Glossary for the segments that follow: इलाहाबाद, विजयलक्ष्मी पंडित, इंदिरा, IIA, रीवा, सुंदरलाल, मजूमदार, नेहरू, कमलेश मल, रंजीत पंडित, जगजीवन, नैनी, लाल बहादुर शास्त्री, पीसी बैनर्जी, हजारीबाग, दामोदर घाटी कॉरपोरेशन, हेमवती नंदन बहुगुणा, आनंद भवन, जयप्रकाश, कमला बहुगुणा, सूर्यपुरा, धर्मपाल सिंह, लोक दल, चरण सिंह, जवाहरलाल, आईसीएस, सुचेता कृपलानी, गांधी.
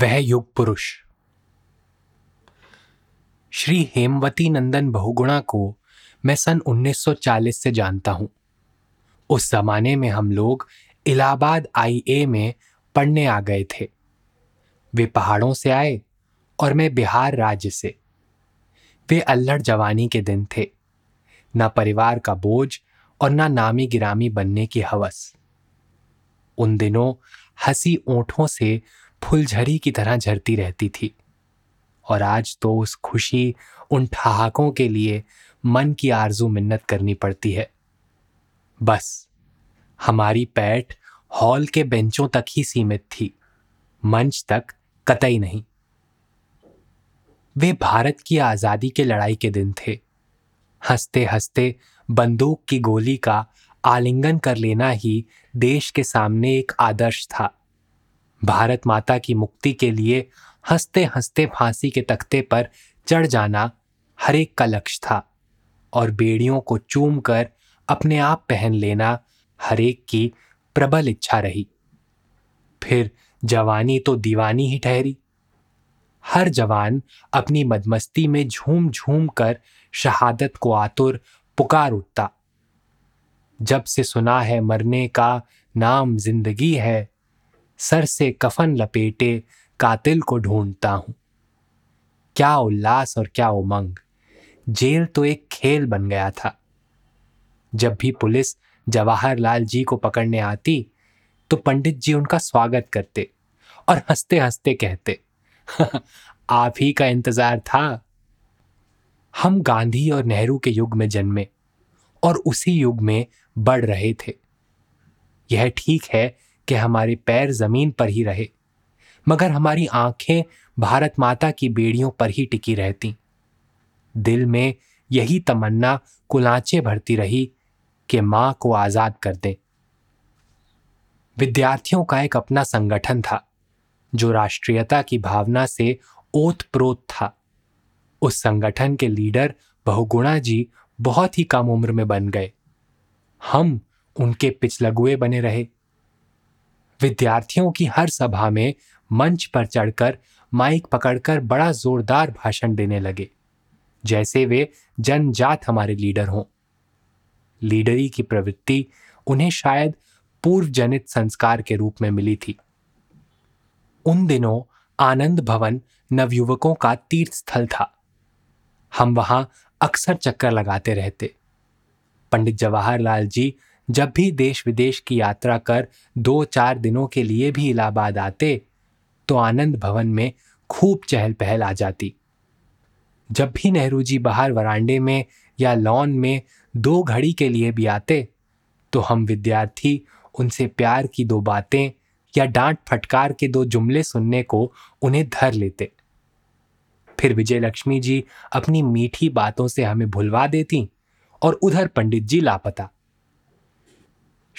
वह युग पुरुष श्री हेमवती नंदन बहुगुणा को मैं सन 1940 से जानता हूँ। उस जमाने में हम लोग इलाहाबाद IIA में पढ़ने आ गए थे। वे पहाड़ों से आए और मैं बिहार राज्य से। वे अल्हड़ जवानी के दिन थे, ना परिवार का बोझ और ना नामी गिरामी बनने की हवस। उन दिनों हंसी ओंठों से फुलझड़ी की तरह झरती रहती थी और आज तो उस खुशी, उन ठहाकों के लिए मन की आरजू मिन्नत करनी पड़ती है। बस हमारी पैठ हॉल के बेंचों तक ही सीमित थी, मंच तक कतई नहीं। वे भारत की आज़ादी के लड़ाई के दिन थे। हंसते हंसते बंदूक की गोली का आलिंगन कर लेना ही देश के सामने एक आदर्श था। भारत माता की मुक्ति के लिए हंसते हंसते फांसी के तख्ते पर चढ़ जाना हर एक का लक्ष्य था और बेड़ियों को चूम कर अपने आप पहन लेना हर एक की प्रबल इच्छा रही। फिर जवानी तो दीवानी ही ठहरी। हर जवान अपनी मदमस्ती में झूम झूम कर शहादत को आतुर पुकार उठता। जब से सुना है मरने का नाम जिंदगी है, सर से कफन लपेटे कातिल को ढूंढता हूँ। क्या उल्लास और क्या उमंग। जेल तो एक खेल बन गया था। जब भी पुलिस जवाहरलाल जी को पकड़ने आती तो पंडित जी उनका स्वागत करते और हंसते हंसते कहते, आप ही का इंतज़ार था। हम गांधी और नेहरू के युग में जन्मे और उसी युग में बढ़ रहे थे। यह ठीक है कि हमारे पैर जमीन पर ही रहे, मगर हमारी आंखें भारत माता की बेड़ियों पर ही टिकी रहती। दिल में यही तमन्ना कुलांचे भरती रही कि माँ को आज़ाद कर दें। विद्यार्थियों का एक अपना संगठन था जो राष्ट्रीयता की भावना से ओत प्रोत था। उस संगठन के लीडर बहुगुणा जी बहुत ही कम उम्र में बन गए। हम उनके पिछलगुए बने रहे। विद्यार्थियों की हर सभा में मंच पर चढ़कर माइक पकड़कर बड़ा जोरदार भाषण देने लगे, जैसे वे जनजात हमारे लीडर हों। लीडरी की प्रवृत्ति उन्हें शायद पूर्वजनित संस्कार के रूप में मिली थी। उन दिनों आनंद भवन नवयुवकों का तीर्थ स्थल था। हम वहां अक्सर चक्कर लगाते रहते। पंडित जवाहरलाल जी जब भी देश विदेश की यात्रा कर 2-4 दिनों के लिए भी इलाहाबाद आते तो आनंद भवन में खूब चहल पहल आ जाती। जब भी नेहरू जी बाहर वरांडे में या लॉन में 2 घड़ी के लिए भी आते तो हम विद्यार्थी उनसे प्यार की 2 बातें या डांट फटकार के 2 जुमले सुनने को उन्हें धर लेते। फिर विजयलक्ष्मी जी अपनी मीठी बातों से हमें भुलवा देती और उधर पंडित जी लापता।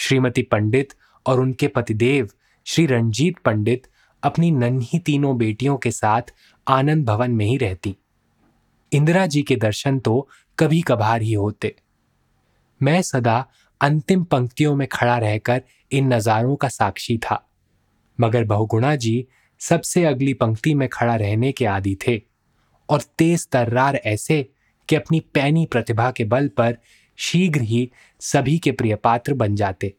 श्रीमती पंडित और उनके पतिदेव श्री रंजीत पंडित अपनी नन्ही 3 बेटियों के साथ आनंद भवन में ही रहती। इंदिरा जी के दर्शन तो कभी कभार ही होते। मैं सदा अंतिम पंक्तियों में खड़ा रहकर इन नज़ारों का साक्षी था, मगर बहुगुणा जी सबसे अगली पंक्ति में खड़ा रहने के आदी थे और तेज तर्रार ऐसे कि अपनी पैनी प्रतिभा के बल पर शीघ्र ही सभी के प्रिय पात्र बन जाते।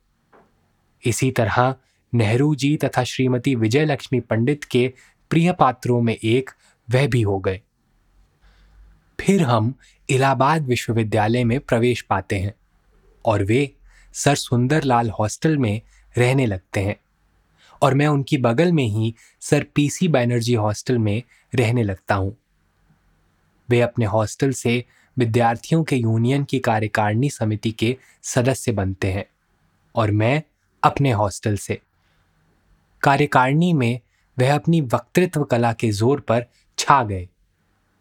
इसी तरह नेहरू जी तथा श्रीमती विजयलक्ष्मी पंडित के प्रिय पात्रों में एक वह भी हो गए। फिर हम इलाहाबाद विश्वविद्यालय में प्रवेश पाते हैं और वे सर सुंदरलाल हॉस्टल में रहने लगते हैं और मैं उनकी बगल में ही सर पीसी बैनर्जी हॉस्टल में रहने लगता हूँ। वे अपने हॉस्टल से विद्यार्थियों के यूनियन की कार्यकारिणी समिति के सदस्य बनते हैं और मैं अपने हॉस्टल से। कार्यकारिणी में वह अपनी वक्तृत्व कला के जोर पर छा गए।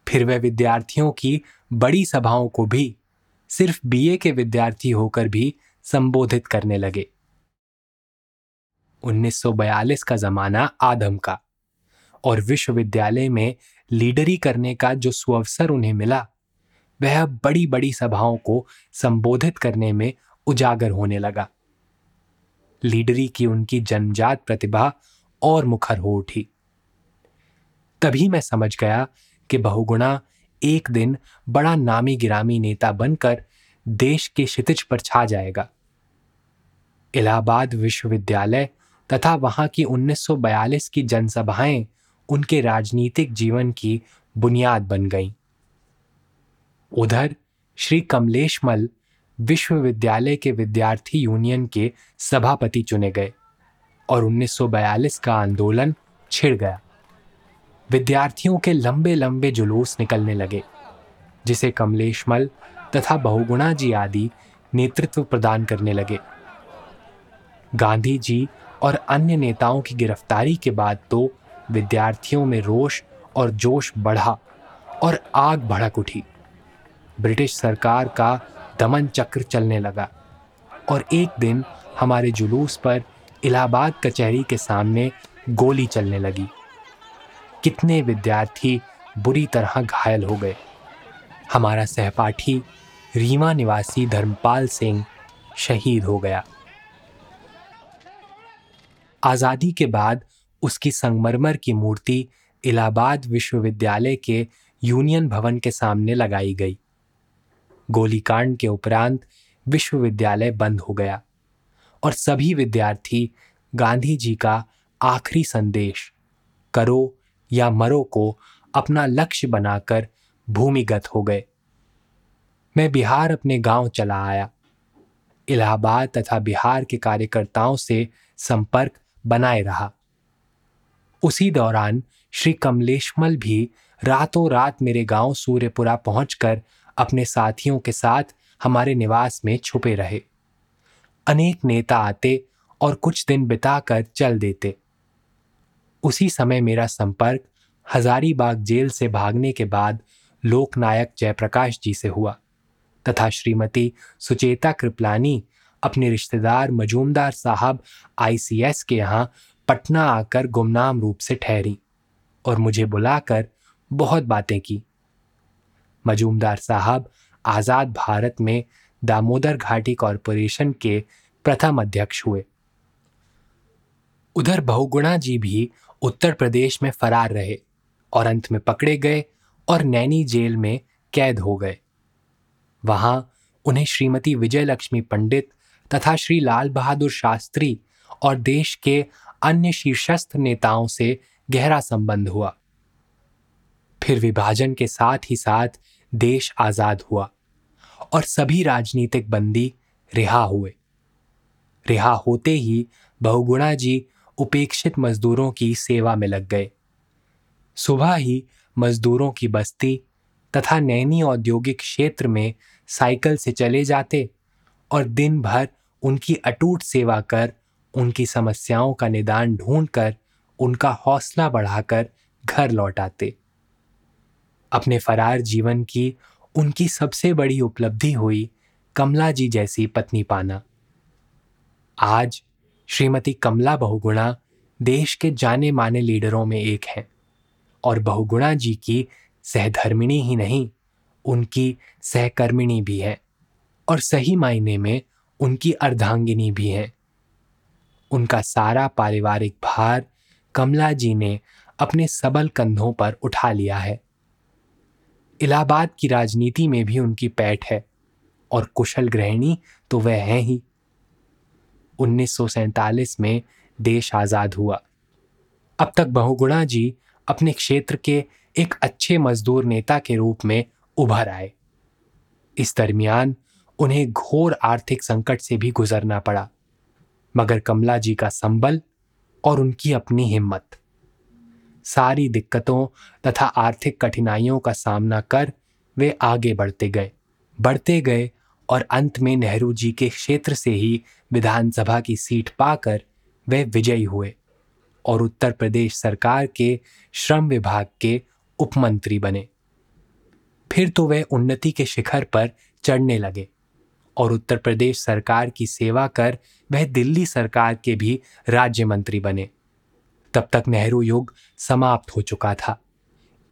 फिर वह विद्यार्थियों की बड़ी सभाओं को भी सिर्फ बीए के विद्यार्थी होकर भी संबोधित करने लगे। 1942 का जमाना आदम का, और विश्वविद्यालय में लीडरी करने का जो सुअवसर उन्हें मिला वह बड़ी बड़ी सभाओं को संबोधित करने में उजागर होने लगा। लीडरी की उनकी जन्मजात प्रतिभा और मुखर हो उठी। तभी मैं समझ गया कि बहुगुणा एक दिन बड़ा नामी गिरामी नेता बनकर देश के क्षितिज पर छा जाएगा। इलाहाबाद विश्वविद्यालय तथा वहां की 1942 की जनसभाएं उनके राजनीतिक जीवन की बुनियाद बन गईं। उधर श्री कमलेश मल विश्वविद्यालय के विद्यार्थी यूनियन के सभापति चुने गए और 1942 का आंदोलन छिड़ गया। विद्यार्थियों के लंबे लंबे जुलूस निकलने लगे, जिसे कमलेश मल तथा बहुगुणा जी आदि नेतृत्व प्रदान करने लगे। गांधी जी और अन्य नेताओं की गिरफ्तारी के बाद तो विद्यार्थियों में रोष और जोश बढ़ा और आग भड़क उठी। ब्रिटिश सरकार का दमन चक्र चलने लगा और एक दिन हमारे जुलूस पर इलाहाबाद कचहरी के सामने गोली चलने लगी। कितने विद्यार्थी बुरी तरह घायल हो गए। हमारा सहपाठी रीवा निवासी धर्मपाल सिंह शहीद हो गया। आज़ादी के बाद उसकी संगमरमर की मूर्ति इलाहाबाद विश्वविद्यालय के यूनियन भवन के सामने लगाई गई। गोलीकांड के उपरांत विश्वविद्यालय बंद हो गया और सभी विद्यार्थी गांधी जी का आखिरी संदेश करो या मरो को अपना लक्ष्य बनाकर भूमिगत हो गए। मैं बिहार अपने गांव चला आया। इलाहाबाद तथा बिहार के कार्यकर्ताओं से संपर्क बनाए रहा। उसी दौरान श्री कमलेशमल भी रातों रात मेरे गांव सूर्यपुरा पहुंचकर अपने साथियों के साथ हमारे निवास में छुपे रहे। अनेक नेता आते और कुछ दिन बिताकर चल देते। उसी समय मेरा संपर्क हजारीबाग जेल से भागने के बाद लोकनायक जयप्रकाश जी से हुआ तथा श्रीमती सुचेता कृपलानी अपने रिश्तेदार मजूमदार साहब आईसीएस के यहाँ पटना आकर गुमनाम रूप से ठहरी और मुझे बुलाकर बहुत बातें की। मजूमदार साहब आज़ाद भारत में दामोदर घाटी कॉरपोरेशन के प्रथम अध्यक्ष हुए। उधर बहुगुणा जी भी उत्तर प्रदेश में फरार रहे और अंत में पकड़े गए और नैनी जेल में कैद हो गए। वहां उन्हें श्रीमती विजयलक्ष्मी पंडित तथा श्री लाल बहादुर शास्त्री और देश के अन्य शीर्षस्थ नेताओं से गहरा संबंध हुआ। फिर विभाजन के साथ ही साथ देश आज़ाद हुआ और सभी राजनीतिक बंदी रिहा हुए। रिहा होते ही बहुगुणा जी उपेक्षित मजदूरों की सेवा में लग गए। सुबह ही मजदूरों की बस्ती तथा नैनी औद्योगिक क्षेत्र में साइकिल से चले जाते और दिन भर उनकी अटूट सेवा कर उनकी समस्याओं का निदान ढूंढकर उनका हौसला बढ़ाकर घर लौट आते। अपने फरार जीवन की उनकी सबसे बड़ी उपलब्धि हुई कमला जी जैसी पत्नी पाना। आज श्रीमती कमला बहुगुणा देश के जाने माने लीडरों में एक हैं और बहुगुणा जी की सहधर्मिणी ही नहीं उनकी सहकर्मिणी भी है और सही मायने में उनकी अर्धांगिनी भी है। उनका सारा पारिवारिक भार कमला जी ने अपने सबल कंधों पर उठा लिया है। इलाहाबाद की राजनीति में भी उनकी पैठ है और कुशल गृहिणी तो वह हैं ही। 1947 में देश आज़ाद हुआ। अब तक बहुगुणा जी अपने क्षेत्र के एक अच्छे मजदूर नेता के रूप में उभर आए। इस दरमियान उन्हें घोर आर्थिक संकट से भी गुजरना पड़ा, मगर कमला जी का संबल और उनकी अपनी हिम्मत सारी दिक्कतों तथा आर्थिक कठिनाइयों का सामना कर वे आगे बढ़ते गए और अंत में नेहरू जी के क्षेत्र से ही विधानसभा की सीट पाकर वे विजयी हुए और उत्तर प्रदेश सरकार के श्रम विभाग के उपमंत्री बने। फिर तो वे उन्नति के शिखर पर चढ़ने लगे और उत्तर प्रदेश सरकार की सेवा कर वह दिल्ली सरकार के भी राज्य मंत्री बने। तब तक नेहरू युग समाप्त हो चुका था,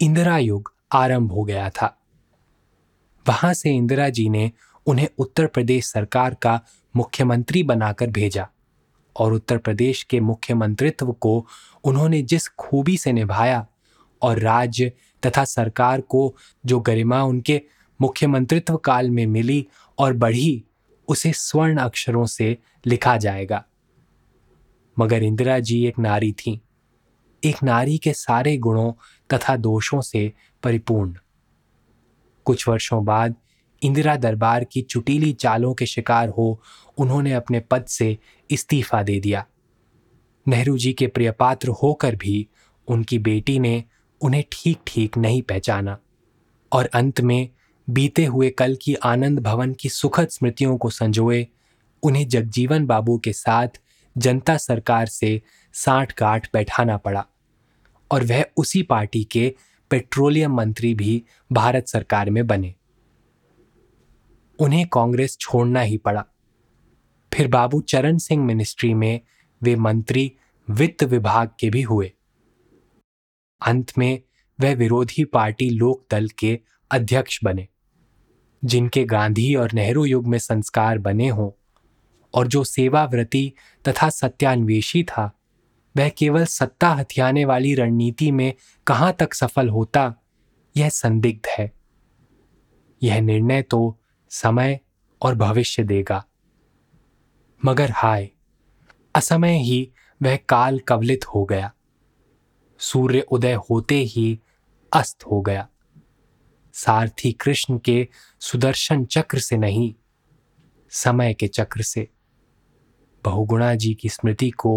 इंदिरा युग आरंभ हो गया था। वहां से इंदिरा जी ने उन्हें उत्तर प्रदेश सरकार का मुख्यमंत्री बनाकर भेजा और उत्तर प्रदेश के मुख्यमंत्रित्व को उन्होंने जिस खूबी से निभाया और राज्य तथा सरकार को जो गरिमा उनके मुख्यमंत्रित्व काल में मिली और बढ़ी, उसे स्वर्ण अक्षरों से लिखा जाएगा। मगर इंदिरा जी एक नारी थीं, एक नारी के सारे गुणों तथा दोषों से परिपूर्ण। कुछ वर्षों बाद इंदिरा दरबार की चुटीली चालों के शिकार हो उन्होंने अपने पद से इस्तीफा दे दिया। नेहरू जी के प्रियपात्र होकर भी उनकी बेटी ने उन्हें ठीक ठीक नहीं पहचाना और अंत में बीते हुए कल की आनंद भवन की सुखद स्मृतियों को संजोए उन्हें जगजीवन बाबू के साथ जनता सरकार से साठगांठ बैठाना पड़ा और वह उसी पार्टी के पेट्रोलियम मंत्री भी भारत सरकार में बने। उन्हें कांग्रेस छोड़ना ही पड़ा। फिर बाबू चरण सिंह मिनिस्ट्री में वे मंत्री वित्त विभाग के भी हुए। अंत में वह विरोधी पार्टी लोक दल के अध्यक्ष बने। जिनके गांधी और नेहरू युग में संस्कार बने हों और जो सेवाव्रती तथा सत्यान्वेषी था, वह केवल सत्ता हथियाने वाली रणनीति में कहाँ तक सफल होता, यह संदिग्ध है। यह निर्णय तो समय और भविष्य देगा। मगर हाय, असमय ही वह काल कवलित हो गया। सूर्य उदय होते ही अस्त हो गया। सारथी कृष्ण के सुदर्शन चक्र से नहीं, समय के चक्र से। बहुगुणा जी की स्मृति को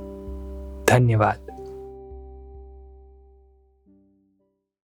धन्यवाद।